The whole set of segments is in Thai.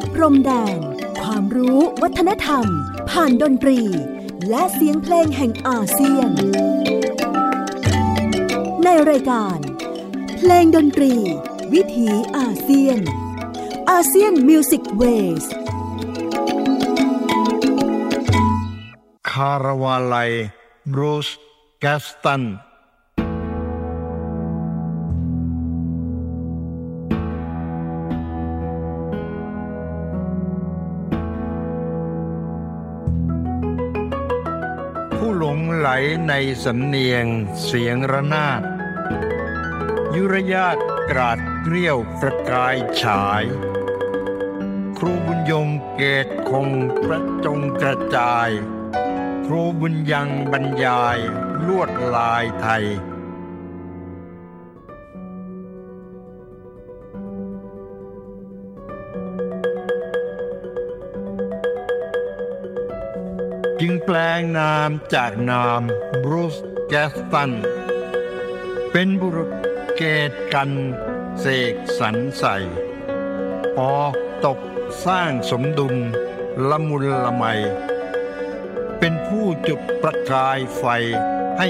ดพรมแดนความรู้วัฒนธรรมผ่านดนตรีและเสียงเพลงแห่งอาเซียนในรายการเพลงดนตรีวิถีอาเซียน ASEAN Music Ways คาราวาไล Bruce Gastonไหลในสำเนียงเสียงระนาดยุรญาติกราดเกลียวประกายฉายครูบุญยงเกตคงประจงกระจายครูบุญยังบรรยายลวดลายไทยจึงแปลงนามจากนามบรูซ แกสตันเป็นบุรุษเกตกันเสกสรรใส่ออกตกสร้างสมดุลละมุนละไมเป็นผู้จุดประกายไฟให้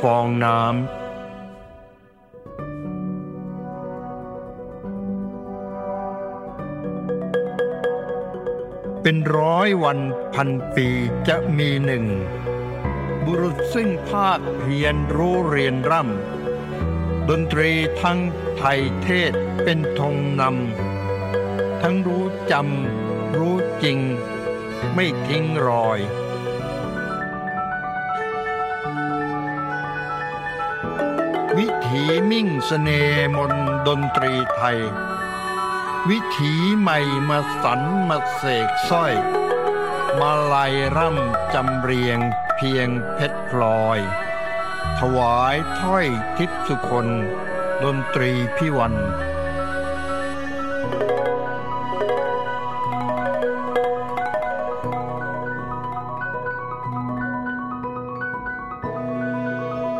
ฟองน้ำเป็นร้อยวันพันปีจะมีหนึ่งบุรุษซึ่งภาคเรียนรู้เรียนร่ำดนตรีทั้งไทยเทศเป็นธงนำทั้งรู้จำรู้จริงไม่ทิ้งรอยวิถีมิ่งเสน่ห์มนต์ดนตรีไทยวิถีใหม่มาสรรมาเสกสร้อยมาลัยร่ำจำเรียงเพียงเพชรพลอยถวายถ้อยทิพสุคนดนตรีพิวัน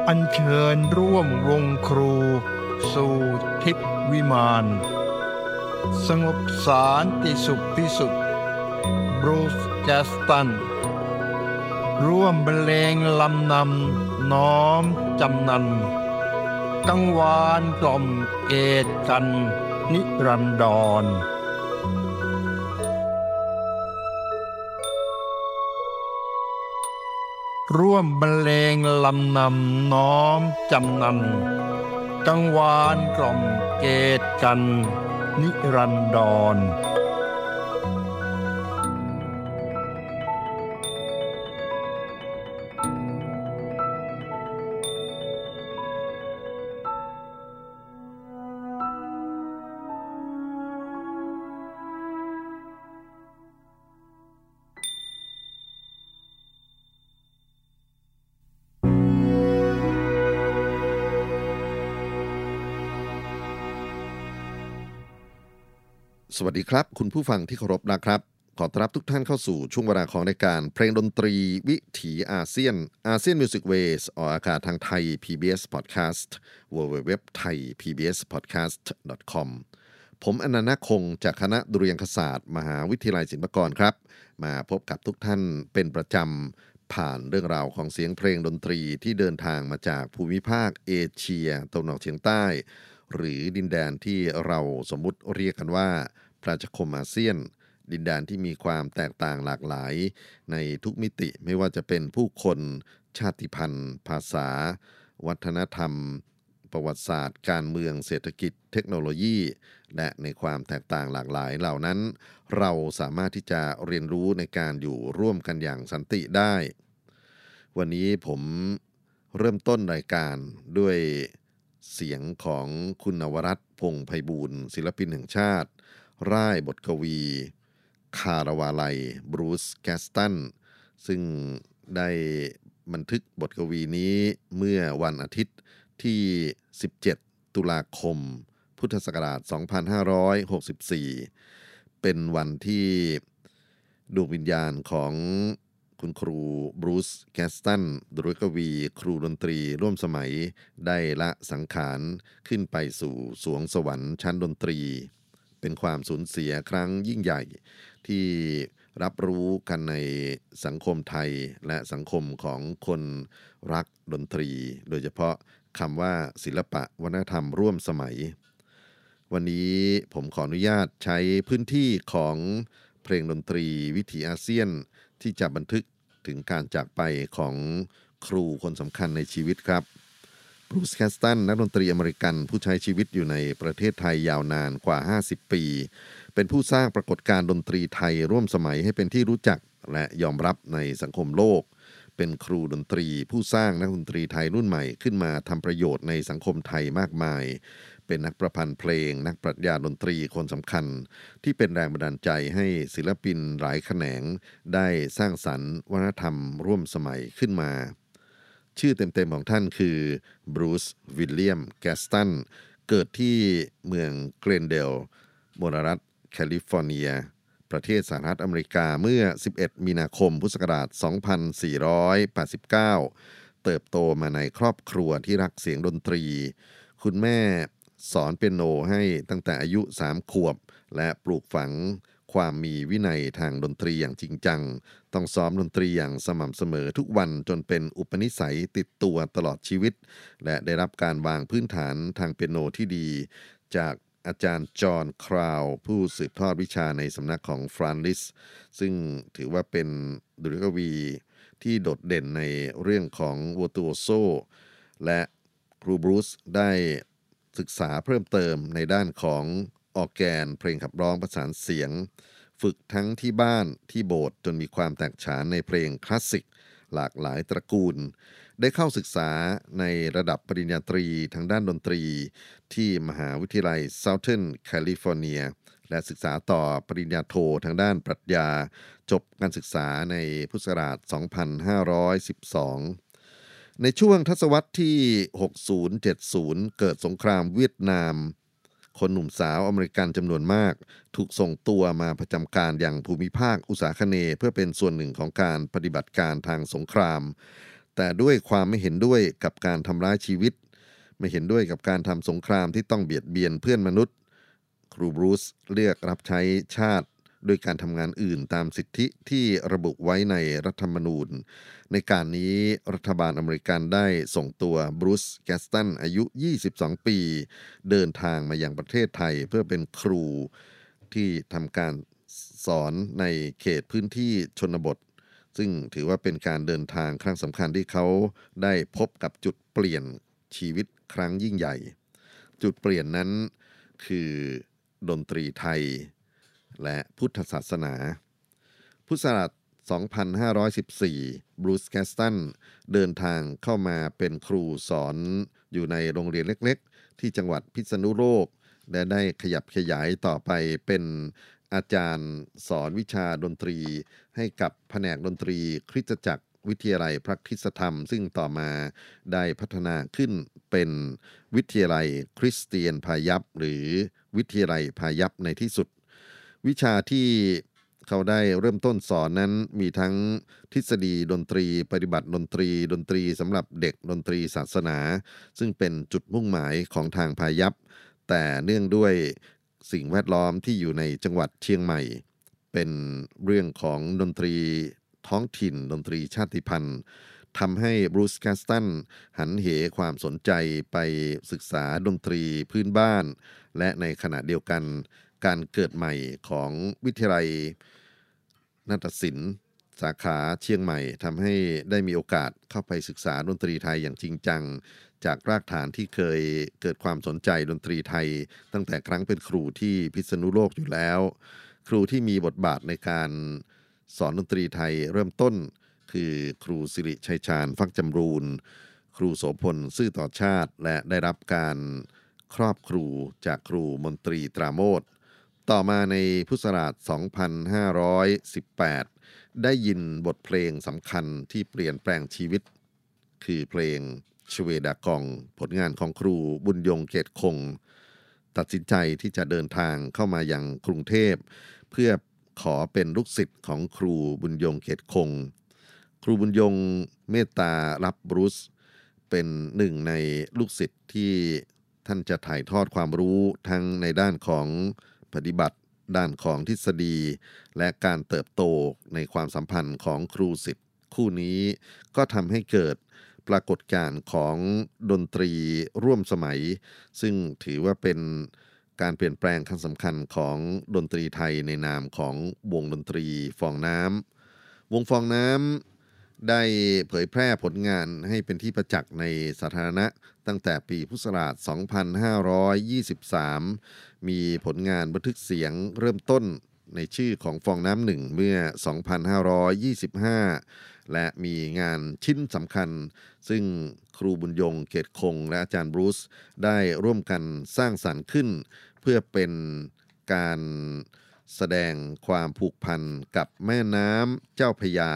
อัญเชิญร่วมวงครูสู่ทิพวิมานสงบสันติสุขที่สุดบรูซ แกสตันร่วมบรรเลงลำนำน้อมจำนันกังวานกล่อมเกตกันนิรันดรร่วมบรรเลงลำนำน้อมจำนันกังวานกล่อมเกตกันนิรันดรสวัสดีครับคุณผู้ฟังที่เคารพนะครับขอต้อนรับทุกท่านเข้าสู่ช่วงเวลาของรายการเพลงดนตรีวิถีอาเซียน ASEAN Music Ways ออกอากาศทางไทย PBS Podcast www.thaipbspodcast.com ผมอนันต์คงจากคณะดุเรียางคศาสตร์มหาวิทยาลัยศิลปากรครับมาพบกับทุกท่านเป็นประจำผ่านเรื่องราวของเสียงเพลงดนตรีที่เดินทางมาจากภูมิภาคเอเชียตะวันออกเฉียงใต้หรือดินแดนที่เราสมมุติเรียกกันว่าประชาคมอาเซียนดินแดนที่มีความแตกต่างหลากหลายในทุกมิติไม่ว่าจะเป็นผู้คนชาติพันธุ์ภาษาวัฒนธรรมประวัติศาสตร์การเมืองเศรษฐกิจเทคโนโลยีและในความแตกต่างหลากหลายเหล่านั้นเราสามารถที่จะเรียนรู้ในการอยู่ร่วมกันอย่างสันติได้วันนี้ผมเริ่มต้นรายการด้วยเสียงของคุณนวรัตน์ พงษ์ไพบูลย์ศิลปินแห่งชาติร่ายบทกวีคาราวาไลบรูซ แกสตันซึ่งได้บันทึกบทกวีนี้เมื่อวันอาทิตย์ที่17ตุลาคมพุทธศักราช2564เป็นวันที่ดวงวิญญาณของคุณครูบรูซ แกสตันดุริยกวีครูดนตรีร่วมสมัยได้ละสังขารขึ้นไปสู่สวงสวรรค์ชั้นดนตรี เป็นความสูญเสียครั้งยิ่งใหญ่ที่รับรู้กันในสังคมไทยและสังคมของคนรักดนตรีโดยเฉพาะคำว่าศิลปะวัฒนธรรมร่วมสมัยวันนี้ผมขออนุญาตใช้พื้นที่ของเพลงดนตรีวิถีอาเซียนที่จะบันทึกถึงการจากไปของครูคนสำคัญในชีวิตครับ Bruce Gaston นักดนตรีอเมริกันผู้ใช้ชีวิตอยู่ในประเทศไทยยาวนานกว่า50ปีเป็นผู้สร้างปรากฏการณ์ดนตรีไทยร่วมสมัยให้เป็นที่รู้จักและยอมรับในสังคมโลกเป็นครูดนตรีผู้สร้างนักดนตรีไทยรุ่นใหม่ขึ้นมาทำประโยชน์ในสังคมไทยมากมายเป็นนักประพันธ์เพลงนักปรัชญาดนตรีคนสำคัญที่เป็นแรงบันดาลใจให้ศิลปินหลายแขนงได้สร้างสรรค์วัฒนธรรมร่วมสมัยขึ้นมาชื่อเต็มๆของท่านคือบรูซวิลเลียมแกสตันเกิดที่เมืองเกรนเดลมณฑลรัฐแคลิฟอร์เนียประเทศสหรัฐอเมริกาเมื่อ11มีนาคมพุทธศักราช2489เติบโตมาในครอบครัวที่รักเสียงดนตรีคุณแม่สอนเปียโนให้ตั้งแต่อายุ3ขวบและปลูกฝังความมีวินัยทางดนตรีอย่างจริงจังต้องซ้อมดนตรีอย่างสม่ำเสมอทุกวันจนเป็นอุปนิสัยติดตัวตลอดชีวิตและได้รับการวางพื้นฐานทางเปียโนที่ดีจากอาจารย์จอห์นคราวผู้สืบทอดวิชาในสำนักของฟรานลิสซึ่งถือว่าเป็นดุริยางควีที่โดดเด่นในเรื่องของวอร์ตูโอโซและครูบรูซได้ศึกษาเพิ่มเติมในด้านของออร์แกนเพลงขับร้องประสานเสียงฝึกทั้งที่บ้านที่โบสถ์จนมีความแตกฉานในเพลงคลาสสิกหลากหลายตระกูลได้เข้าศึกษาในระดับปริญญาตรีทางด้านดนตรีที่มหาวิทยาลัย Southern California และศึกษาต่อปริญญาโททางด้านปรัชญาจบการศึกษาในพุทธศักราช 2512ในช่วงทศวรรษที่ 60-70 เกิดสงครามเวียดนามคนหนุ่มสาวอเมริกันจำนวนมากถูกส่งตัวมาประจำการอย่างภูมิภาคอุษาคเนย์เพื่อเป็นส่วนหนึ่งของการปฏิบัติการทางสงครามแต่ด้วยความไม่เห็นด้วยกับการทำร้ายชีวิตไม่เห็นด้วยกับการทำสงครามที่ต้องเบียดเบียนเพื่อนมนุษย์ครูบรูซเลือกรับใช้ชาติด้วยการทำงานอื่นตามสิทธิที่ระบุไว้ในรัฐธรรมนูญในการนี้รัฐบาลอเมริกันได้ส่งตัวบรูซ แกสตันอายุ22ปีเดินทางมายังประเทศไทยเพื่อเป็นครูที่ทำการสอนในเขตพื้นที่ชนบทซึ่งถือว่าเป็นการเดินทางครั้งสำคัญที่เขาได้พบกับจุดเปลี่ยนชีวิตครั้งยิ่งใหญ่จุดเปลี่ยนนั้นคือดนตรีไทยและพุทธศาสนาพุทธศักราช 2514 บรูซ แกสตันเดินทางเข้ามาเป็นครูสอนอยู่ในโรงเรียนเล็กๆที่จังหวัดพิษณุโลกและได้ขยับขยายต่อไปเป็นอาจารย์สอนวิชาดนตรีให้กับแผนกดนตรีคริสตจักรวิทยาลัยพระคริสตธรรมซึ่งต่อมาได้พัฒนาขึ้นเป็นวิทยาลัยคริสเตียนพายัพหรือวิทยาลัยพายัพในที่สุดวิชาที่เขาได้เริ่มต้นสอนนั้นมีทั้งทฤษฎีดนตรีปฏิบัติดนตรีดนตรีสำหรับเด็กดนตรีศาสนาซึ่งเป็นจุดมุ่งหมายของทางพายัพแต่เนื่องด้วยสิ่งแวดล้อมที่อยู่ในจังหวัดเชียงใหม่เป็นเรื่องของดนตรีท้องถิ่นดนตรีชาติพันธุ์ทำให้บรูซ แกสตันหันเหความสนใจไปศึกษาดนตรีพื้นบ้านและในขณะเดียวกันการเกิดใหม่ของวิทยาลัยนาฏศิลป์สาขาเชียงใหม่ทำให้ได้มีโอกาสเข้าไปศึกษาดนตรีไทยอย่างจริงจังจากรากฐานที่เคยเกิดความสนใจดนตรีไทยตั้งแต่ครั้งเป็นครูที่พิษณุโลกอยู่แล้วครูที่มีบทบาทในการสอนดนตรีไทยเริ่มต้นคือครูสิริชัยชาญฟักจำรูนครูโสพลซื่อต่อชาติและได้รับการครอบครูจากครูมนตรีตราโมทต่อมาในพุทธศักราช 2518 ได้ยินบทเพลงสำคัญที่เปลี่ยนแปลงชีวิตคือเพลงชเวดากองผลงานของครูบุญยงเกตคงตัดสินใจที่จะเดินทางเข้ามายังกรุงเทพเพื่อขอเป็นลูกศิษย์ของครูบุญยงเกตคงครูบุญยงเมตตารับบรูซเป็นหนึ่งในลูกศิษย์ที่ท่านจะถ่ายทอดความรู้ทั้งในด้านของป ปฏิบัติด้านของทฤษฎีและการเติบโตในความสัมพันธ์ของครูศิษย์คู่นี้ก็ทำให้เกิดปรากฏการณ์ของดนตรีร่วมสมัยซึ่งถือว่าเป็นการเปลี่ยนแปลงครั้งสำคัญของดนตรีไทยในนามของวงดนตรีฟองน้ำวงฟองน้ำได้เผยแพร่ผลงานให้เป็นที่ประจักษ์ในสาธารณะตั้งแต่ปีพุทธศักราช 2523 มีผลงานบันทึกเสียงเริ่มต้นในชื่อของฟองน้ำหนึ่งเมื่อ 2525 และมีงานชิ้นสำคัญซึ่งครูบุญยงเกตคงและอาจารย์บรูซได้ร่วมกันสร้างสรรค์ขึ้นเพื่อเป็นการแสดงความผูกพันกับแม่น้ำเจ้าพระยา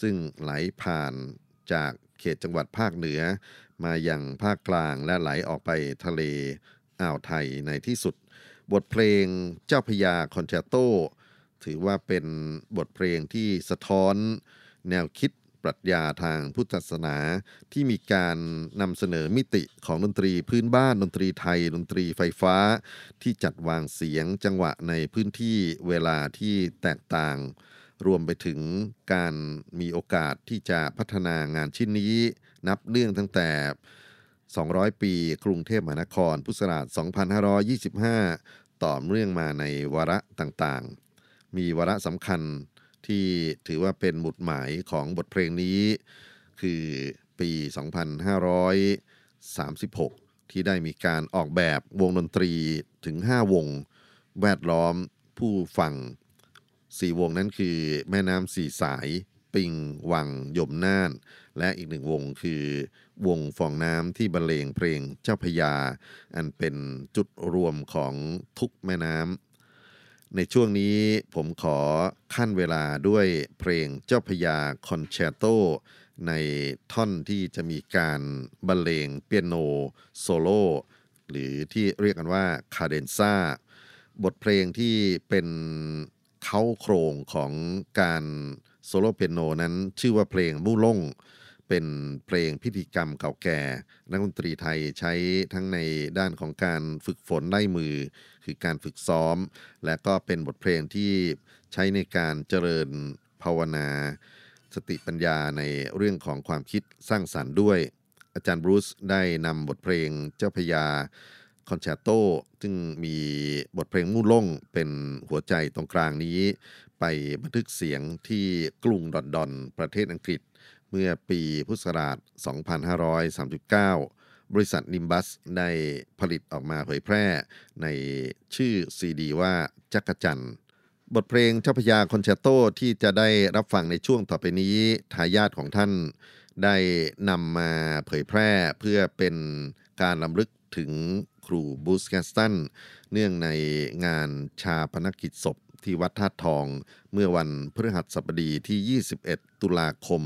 ซึ่งไหลผ่านจากเขตจังหวัดภาคเหนือมาอย่างภาคกลางและไหลออกไปทะเลอ่าวไทยในที่สุดบทเพลงเจ้าพระยาคอนแชร์โตถือว่าเป็นบทเพลงที่สะท้อนแนวคิดปรัชญาทางพุทธศาสนาที่มีการนำเสนอมิติของดนตรีพื้นบ้านดนตรีไทยดนตรีไฟฟ้าที่จัดวางเสียงจังหวะในพื้นที่เวลาที่แตกต่างรวมไปถึงการมีโอกาสที่จะพัฒนางานชิ้นนี้นับเนื่องตั้งแต่200 ปีกรุงเทพมหานครพุทธศักราช 2525 ต่อเนื่องมาในวาระต่างๆมีวาระสำคัญที่ถือว่าเป็นหมุดหมายของบทเพลงนี้คือปี 2536 ที่ได้มีการออกแบบวงดนตรีถึง 5 วงแวดล้อมผู้ฟัง 4 วงนั้นคือแม่น้ำสี่สายปิงวังยมน่านและอีกหนึ่งวงคือวงฟองน้ำที่บรรเลงเพลงเจ้าพระยาอันเป็นจุดรวมของทุกแม่น้ำในช่วงนี้ผมขอขั้นเวลาด้วยเพลงเจ้าพระยาคอนแชร์โตในท่อนที่จะมีการบรรเลงเปียโนโซโล่หรือที่เรียกกันว่าคาเดนซ่าบทเพลงที่เป็นเค้าโครงของการโซโล่เปียโนนั้นชื่อว่าเพลงมู่ล่งเป็นเพลงพิธีกรรมเก่าแก่นักดนตรีไทยใช้ทั้งในด้านของการฝึกฝนไล่มือคือการฝึกซ้อมและก็เป็นบทเพลงที่ใช้ในการเจริญภาวนาสติปัญญาในเรื่องของความคิดสร้างสรรค์ด้วยอาจารย์บรูซได้นำบทเพลงเจ้าพระยาคอนแชร์โตจึงมีบทเพลงมู่ล่งเป็นหัวใจตรงกลางนี้ไปบันทึกเสียงที่กรุงลอนดอนประเทศอังกฤษเมื่อปีพุทธศักราช 2539 บริษัท Nimbus ได้ผลิตออกมาเผยแพร่ในชื่อซีดีว่าจักรจันทร์บทเพลงเจ้าพระยาคอนแชร์โตที่จะได้รับฟังในช่วงต่อไปนี้ทายาทของท่านได้นำมาเผยแพร่เพื่อเป็นการรำลึกถึงครูบูสแกสตันเนื่องในงานชาปนกิจศพที่วัดธาตุทองเมื่อวันพฤหัสบดีที่ 21 ตุลาคม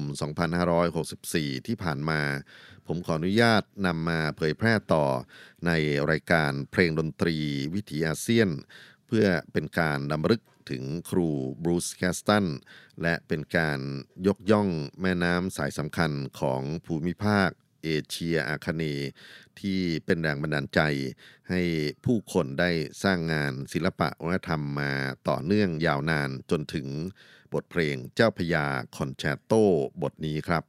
2564 ที่ผ่านมาผมขออนุญาตนำมาเผยแพร่ต่อในรายการเพลงดนตรีวิถีอาเซียนเพื่อเป็นการรำลึกถึงครูบรูซ แกสตันและเป็นการยกย่องแม่น้ำสายสำคัญของภูมิภาคเอเชียอาคเนย์ที่เป็นแรงบันดาลใจให้ผู้คนได้สร้างงานศิลปะวัฒนธรรมมาต่อเนื่องยาวนานจนถึงบทเพลงเจ้าพระยาคอนแชร์โตบทนี้ครับ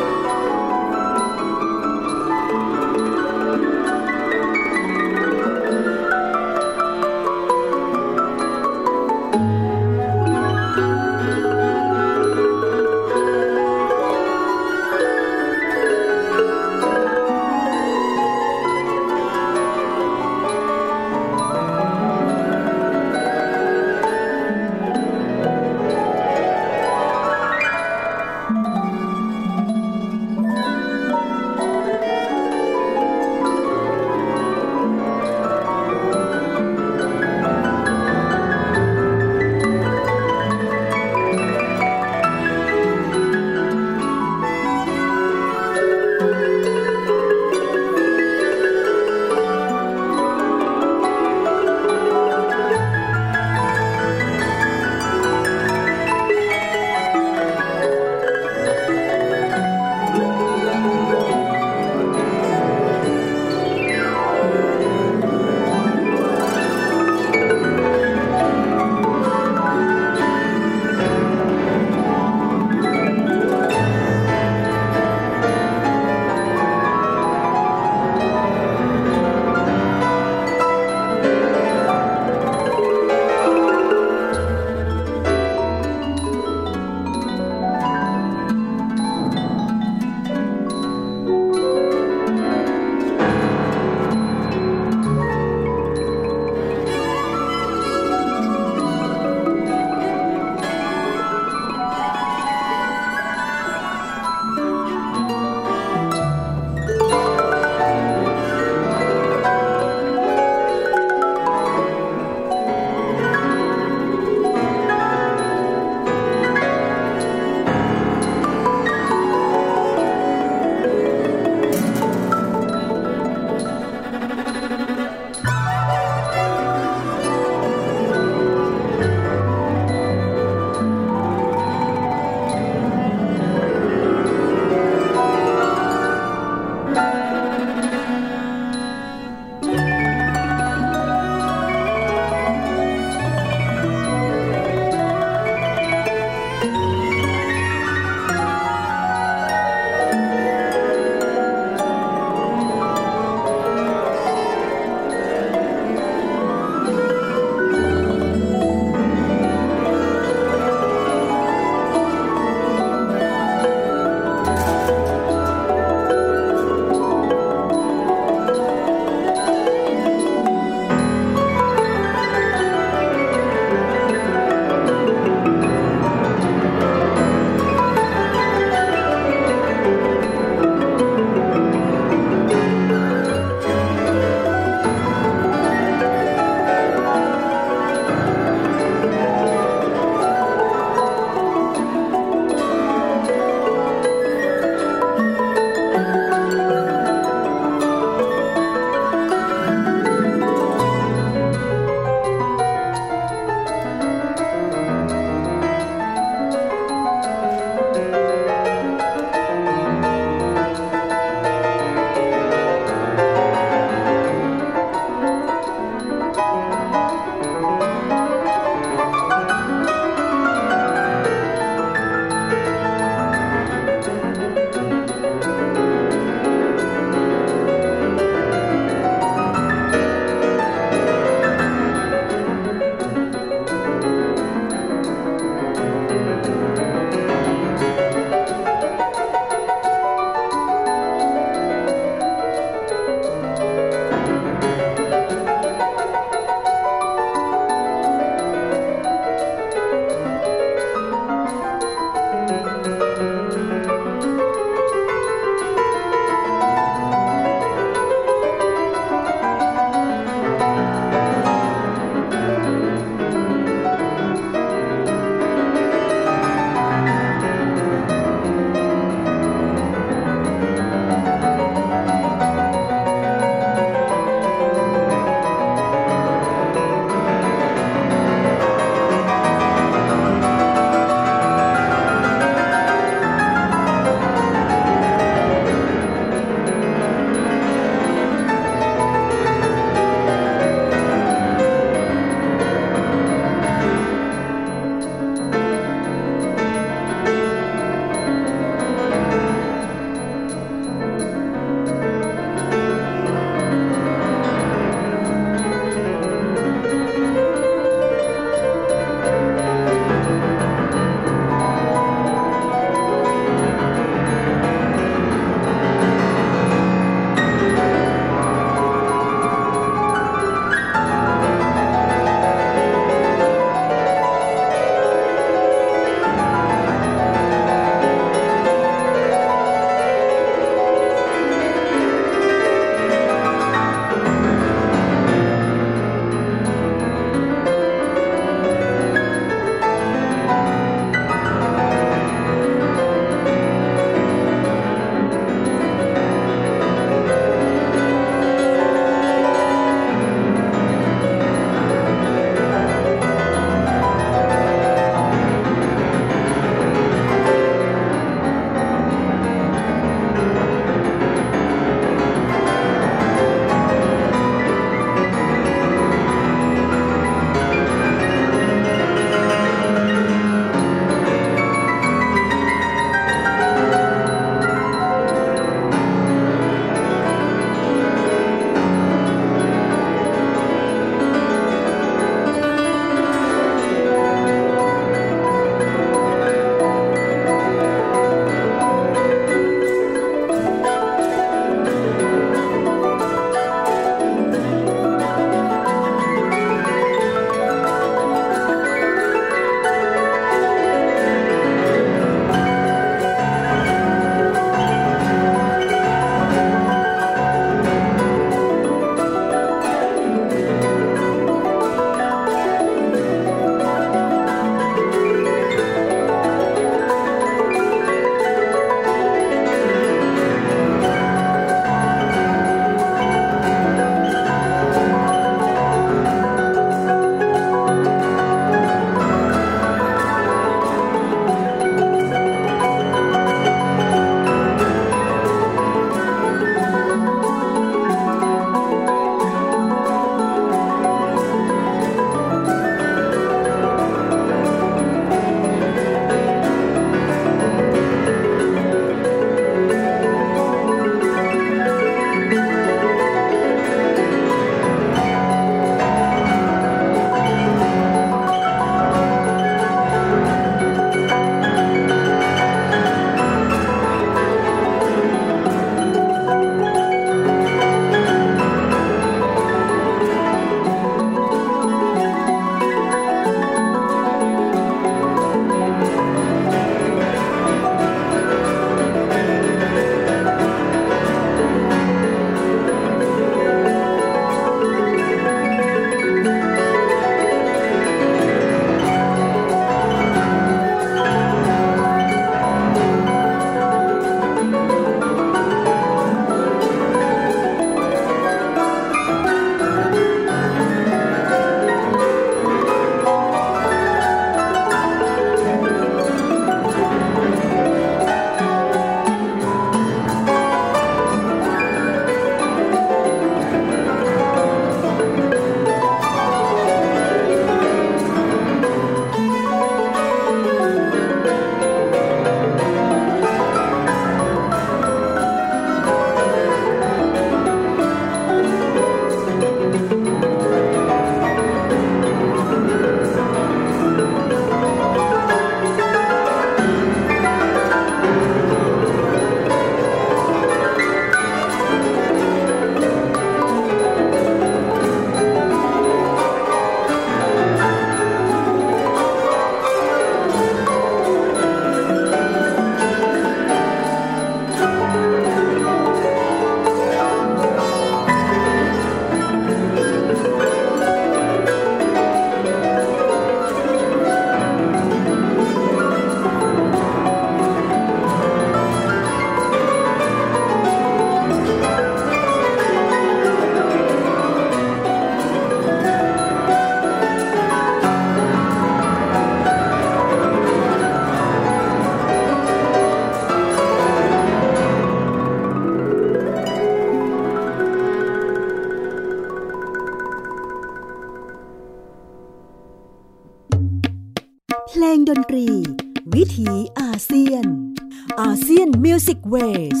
ASEAN Music Ways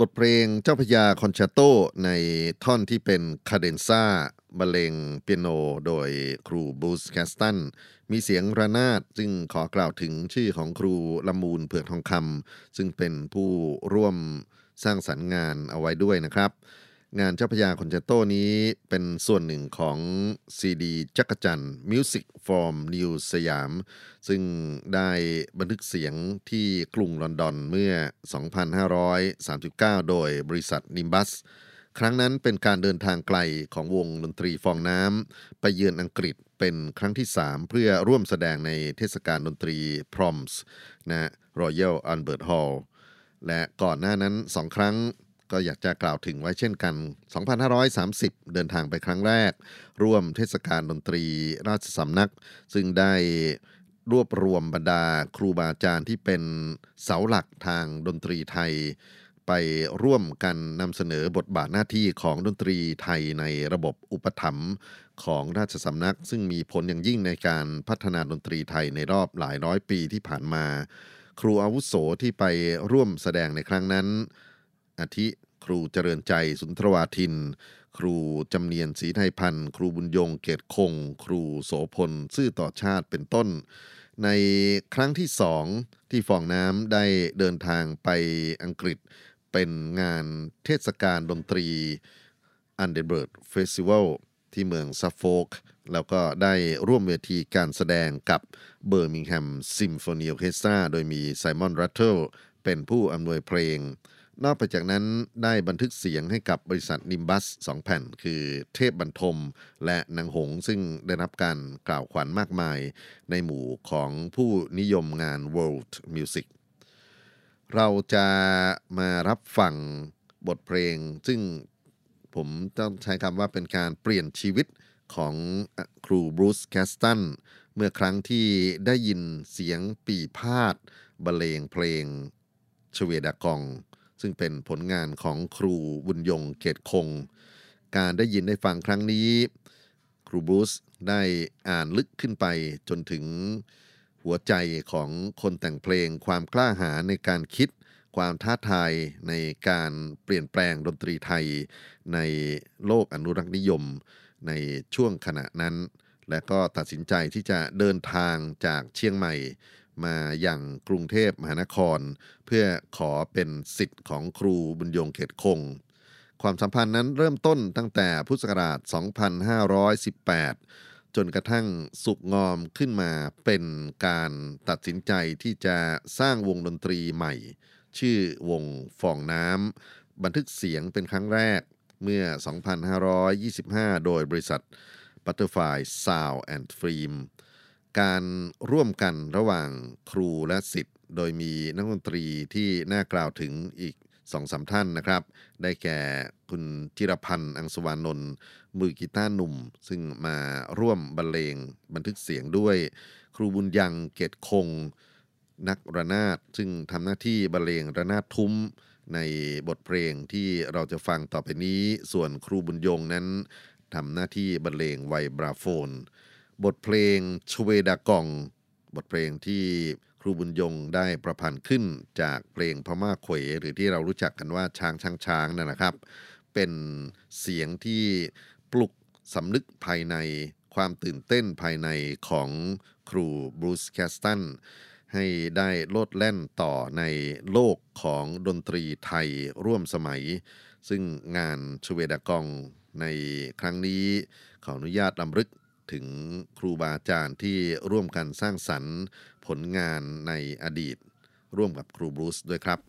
บทเพลงเจ้าพระยาคอนแชร์โตในท่อนที่เป็นคาเดนซ่าบรรเลงเปียโนโดยครู Bruce Gaston มีเสียงระนาดซึ่งขอกล่าวถึงชื่อของครูละมูลเผือกทองคำซึ่งเป็นผู้ร่วมสร้างสรรค์งานเอาไว้ด้วยนะครับงานเจ้าพระยาคอนแชร์โตนี้เป็นส่วนหนึ่งของซีดีจักรจันทร์ Music from New Siam ซึ่งได้บันทึกเสียงที่กรุงลอนดอนเมื่อ 2539 โดยบริษัท Nimbus ครั้งนั้นเป็นการเดินทางไกลของวงดนตรีฟองน้ำไปเยือนอังกฤษเป็นครั้งที่ 3 เพื่อร่วมแสดงในเทศกาลดนตรี Proms ณ Royal Albert Hall และก่อนหน้านั้น 2 ครั้งก็อยากจะกล่าวถึงไว้เช่นกัน 2530 เดินทางไปครั้งแรกร่วมเทศกาลดนตรีราชสำนักซึ่งได้รวบรวมบรรดาครูบาอาจารย์ที่เป็นเสาหลักทางดนตรีไทยไปร่วมกันนำเสนอบทบาทหน้าที่ของดนตรีไทยในระบบอุปถัมภ์ของราชสำนักซึ่งมีผลอย่างยิ่งในการพัฒนาดนตรีไทยในรอบหลายร้อยปีที่ผ่านมาครูอาวุโสที่ไปร่วมแสดงในครั้งนั้นอาทิครูเจริญใจสุนทรวาทินครูจำเนียนศรีไทยพันธ์ครูบุญยงเกตคงครูโสพลซื่อต่อชาติเป็นต้นในครั้งที่2ที่ฟองน้ำได้เดินทางไปอังกฤษเป็นงานเทศกาลดนตรี Underbird Festival ที่เมืองซัฟโฟกแล้วก็ได้ร่วมเวทีการแสดงกับเบอร์มิงแฮมซิมโฟนีออร์เคสตราโดยมีไซมอนรัตเทิลเป็นผู้อำนวยเพลงนอกจากนั้นได้บันทึกเสียงให้กับบริษัท Nimbus 2 แผ่นคือเทพบรรทมและนางหงซึ่งได้รับการกล่าวขวัญมากมายในหมู่ของผู้นิยมงาน World Music เราจะมารับฟังบทเพลงซึ่งผมต้องใช้คำว่าเป็นการเปลี่ยนชีวิตของครู Bruce Gaston เมื่อครั้งที่ได้ยินเสียงปีพาดบรรเลงเพลงชเวดากองซึ่งเป็นผลงานของครูบุญยงเกตคงการได้ยินได้ฟังครั้งนี้ครูบรูซได้อ่านลึกขึ้นไปจนถึงหัวใจของคนแต่งเพลงความกล้าหาญในการคิดความท้าทายในการเปลี่ยนแปลงดนตรีไทยในโลกอนุรักษ์นิยมในช่วงขณะนั้นและก็ตัดสินใจที่จะเดินทางจากเชียงใหม่มาอย่างกรุงเทพมหานครเพื่อขอเป็นศิษย์ของครูบุญยงเขตคงความสัมพันธ์นั้นเริ่มต้นตั้งแต่พุทธศักราช 2518 จนกระทั่งสุกงอมขึ้นมาเป็นการตัดสินใจที่จะสร้างวงดนตรีใหม่ชื่อวงฟองน้ำบันทึกเสียงเป็นครั้งแรกเมื่อ 2525 โดยบริษัท Butterfly Sound and Filmการร่วมกันระหว่างครูและศิษย์โดยมีนักดนตรีที่น่ากล่าวถึงอีก 2-3 ท่านนะครับได้แก่คุณจิรพันธ์อังสวานนท์มือกีตาร์หนุ่มซึ่งมาร่วมบรรเลงบันทึกเสียงด้วยครูบุญยังเกตคงนักระนาดซึ่งทำหน้าที่บรรเลงระนาดทุ้มในบทเพลงที่เราจะฟังต่อไปนี้ส่วนครูบุญยงนั้นทำหน้าที่บรรเลงไวบราโฟนบทเพลงชเวดากองบทเพลงที่ครูบุญยงได้ประพันธ์ขึ้นจากเพลงพม่าเขวหรือที่เรารู้จักกันว่าช้างนั่นนะครับเป็นเสียงที่ปลุกสำนึกภายในความตื่นเต้นภายในของครูบรูซแกสตันให้ได้โลดแล่นต่อในโลกของดนตรีไทยร่วมสมัยซึ่งงานชเวดากองในครั้งนี้ขออนุญาตรำลึกถึงครูบาอาจารย์ที่ร่วมกันสร้างสรรค์ผลงานในอดีตร่วมกับครูบรูซด้วยครับ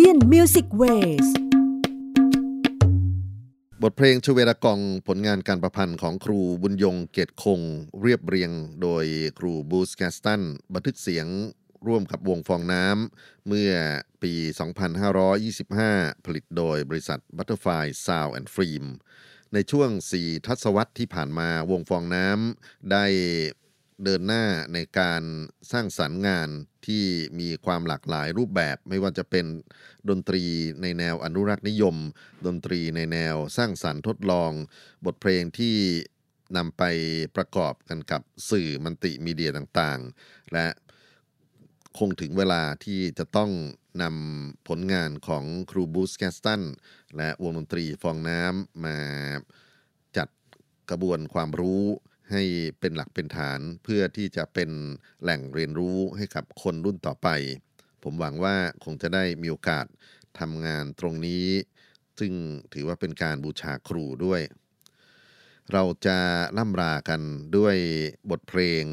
ASEAN Music Ways บทเพลงชเวรากองผลงานการประพันธ์ของครูบุญยงเกตคงเรียบเรียงโดยครู Bruce Gaston บันทึกเสียงร่วมกับวงฟองน้ำเมื่อปี 2525 ผลิตโดยบริษัท Butterfly Sound and Film ในช่วง4ทศวรรษที่ผ่านมาวงฟองน้ำได้เดินหน้าในการสร้างสรรค์งานที่มีความหลากหลายรูปแบบไม่ว่าจะเป็นดนตรีในแนวอนุรักษ์นิยมดนตรีในแนวสร้างสรรค์ทดลองบทเพลงที่นำไปประกอบกันกับสื่อมัลติมีเดียต่างๆและคงถึงเวลาที่จะต้องนำผลงานของครูบูสแกสตันและวงดนตรีฟองน้ำมาจัดกระบวนความรู้ให้เป็นหลักเป็นฐานเพื่อที่จะเป็นแหล่งเรียนรู้ให้กับคนรุ่นต่อไปผมหวังว่าคงจะได้มีโอกาสทำงานตรงนี้ซึ่งถือว่าเป็นการบูชาครูด้วยเราจะล่ำลากันด้วยบทเพลง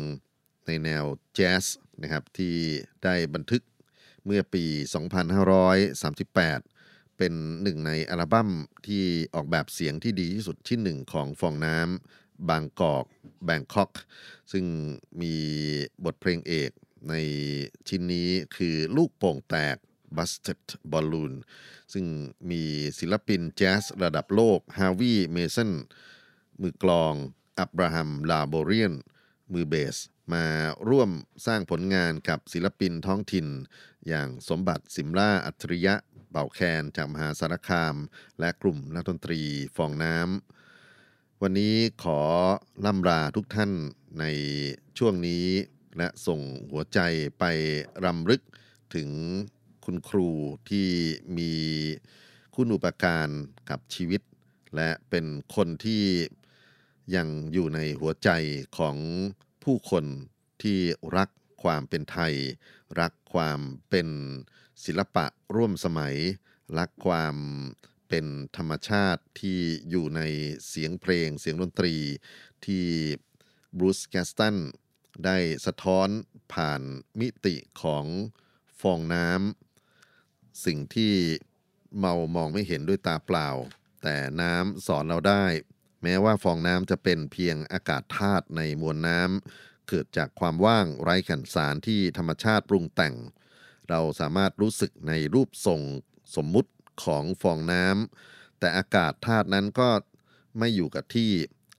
ในแนวแจ๊สนะครับที่ได้บันทึกเมื่อปี 2538 เป็นหนึ่งในอัลบั้มที่ออกแบบเสียงที่ดีที่สุดชิ้นหนึ่งของฟองน้ำBangkok Bangkok ซึ่งมีบทเพลงเอกในชิ้นนี้คือลูกโป่งแตก Busted Balloon ซึ่งมีศิลปินแจ๊สระดับโลก Harvey Mason มือกลอง Abraham Laboriel มือเบสมาร่วมสร้างผลงานกับศิลปินท้องถิ่นอย่างสมบัติสิมล่าอัจฉริยะเป่าแคนจากมหาสารคามและกลุ่มนักดนตรีฟองน้ำวันนี้ขอล่ำลาทุกท่านในช่วงนี้และส่งหัวใจไปรำลึกถึงคุณครูที่มีคุณอุปการกับชีวิตและเป็นคนที่ยังอยู่ในหัวใจของผู้คนที่รักความเป็นไทยรักความเป็นศิลปะร่วมสมัยรักความเป็นธรรมชาติที่อยู่ในเสียงเพลงเสียงดนตรีที่ Bruce Gaston ได้สะท้อนผ่านมิติของฟองน้ำสิ่งที่เมามองไม่เห็นด้วยตาเปล่าแต่น้ำสอนเราได้แม้ว่าฟองน้ำจะเป็นเพียงอากาศธาตุในมวลน้ำเกิดจากความว่างไร้แก่นสารที่ธรรมชาติปรุงแต่งเราสามารถรู้สึกในรูปทรงสมมุติของฟองน้ำแต่อากาศธาตุนั้นก็ไม่อยู่กับที่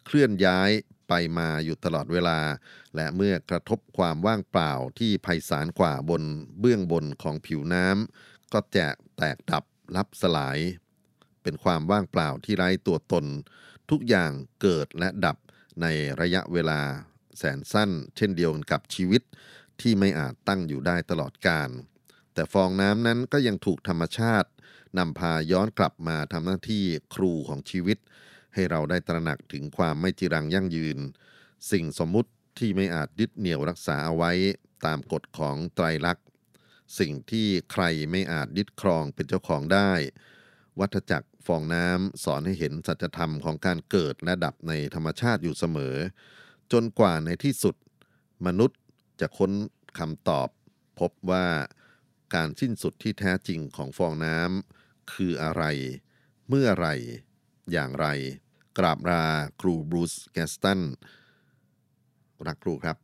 เคลื่อนย้ายไปมาอยู่ตลอดเวลาและเมื่อกระทบความว่างเปล่าที่ไพศาลกว่าบนเบื้องบนของผิวน้ำก็จะแตกดับลับสลายเป็นความว่างเปล่าที่ไร้ตัวตนทุกอย่างเกิดและดับในระยะเวลาแสนสั้นเช่นเดียวกับชีวิตที่ไม่อาจตั้งอยู่ได้ตลอดกาลแต่ฟองน้ำนั้นก็ยังถูกธรรมชาตินำพาย้อนกลับมาทำหน้าที่ครูของชีวิตให้เราได้ตระหนักถึงความไม่จีรังยั่งยืนสิ่งสมมุติที่ไม่อาจยึดเหนี่ยวรักษาเอาไว้ตามกฎของไตรลักษณ์สิ่งที่ใครไม่อาจยึดครองเป็นเจ้าของได้วัฏจักรฟองน้ำสอนให้เห็นสัจธรรมของการเกิดและดับในธรรมชาติอยู่เสมอจนกว่าในที่สุดมนุษย์จะค้นคำตอบพบว่าการสิ้นสุดที่แท้จริงของฟองน้ำคืออะไรเมื่อไรอย่างไรกราบลาครูบรูซแกสตันรักครูครับ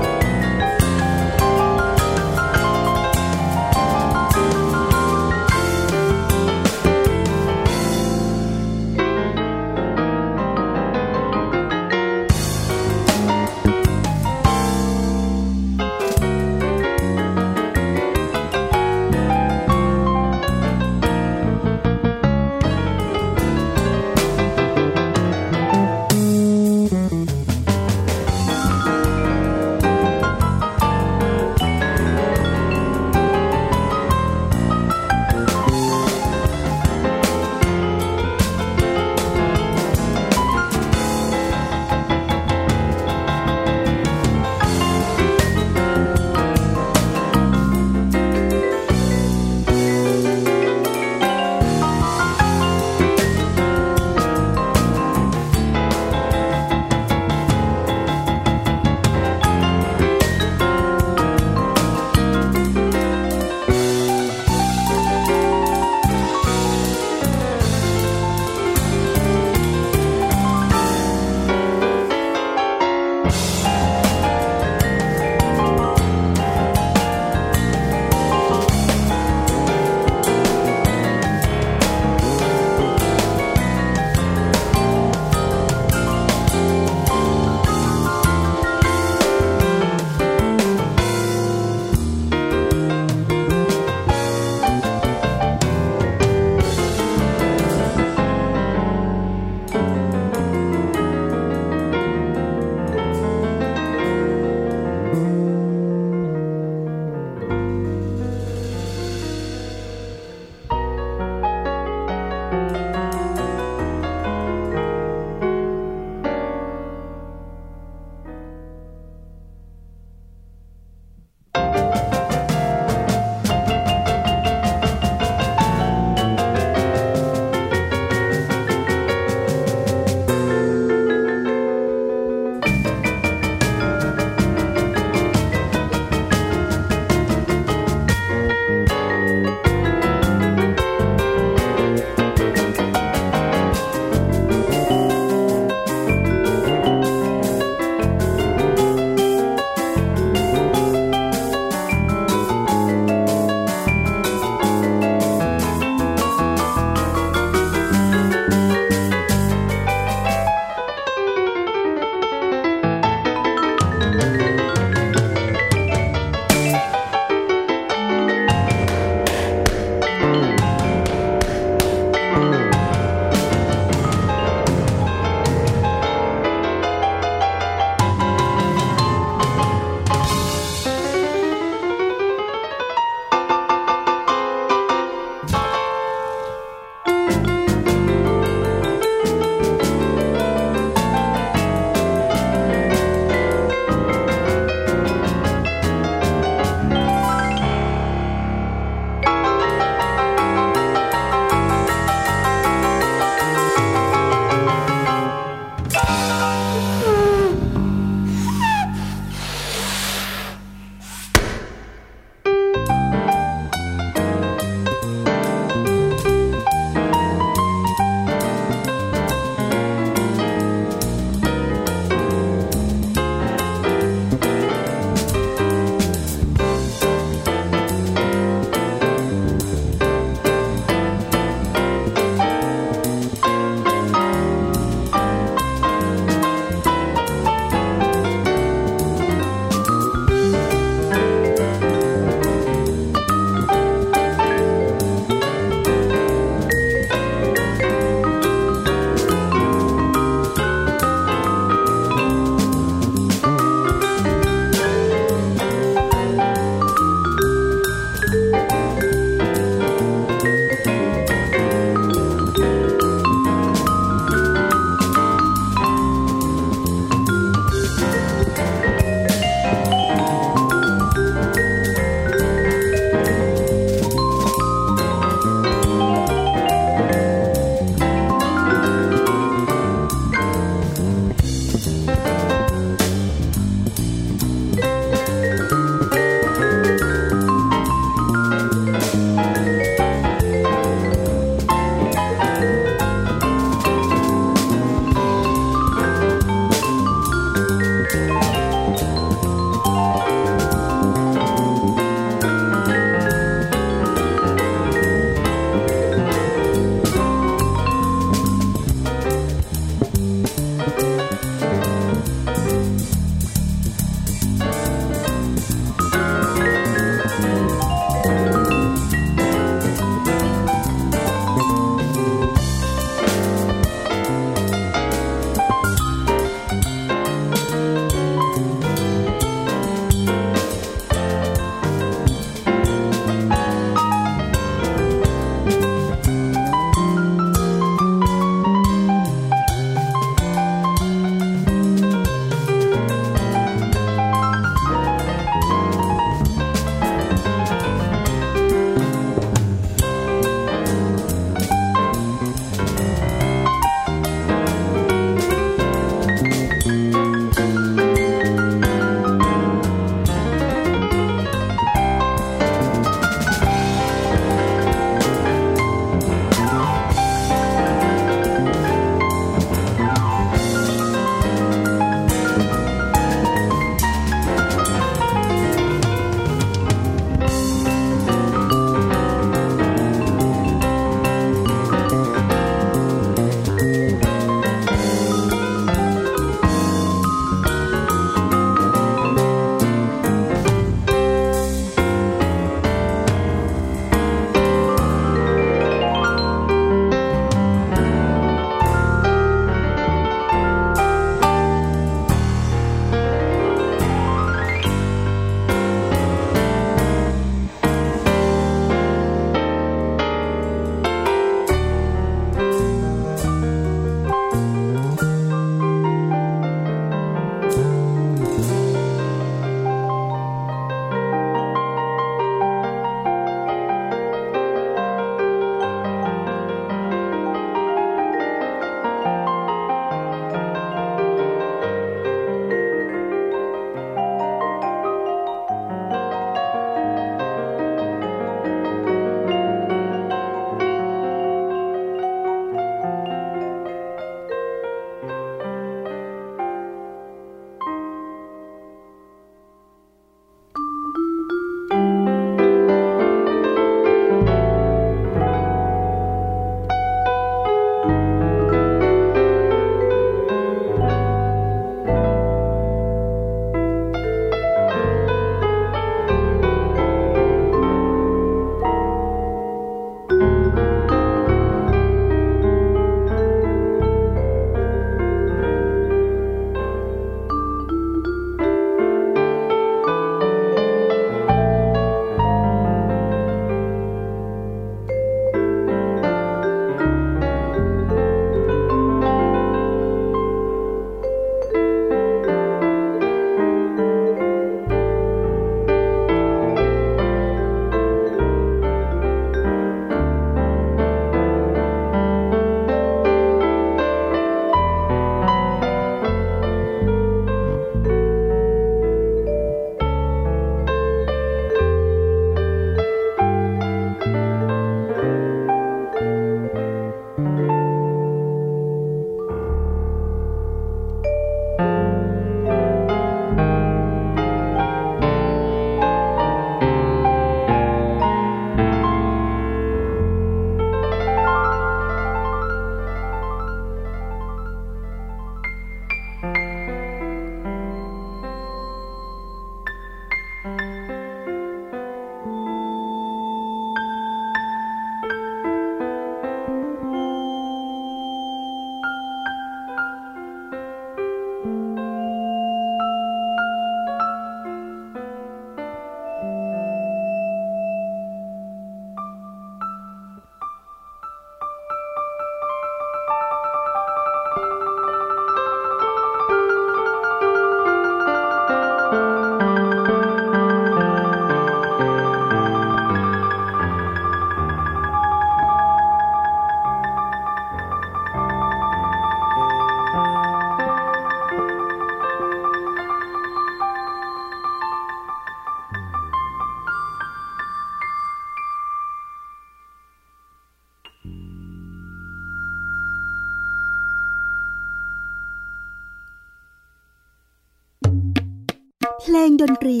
เพลงดนตรี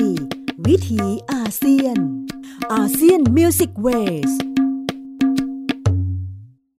วิถีอาเซียน ASEAN Music Ways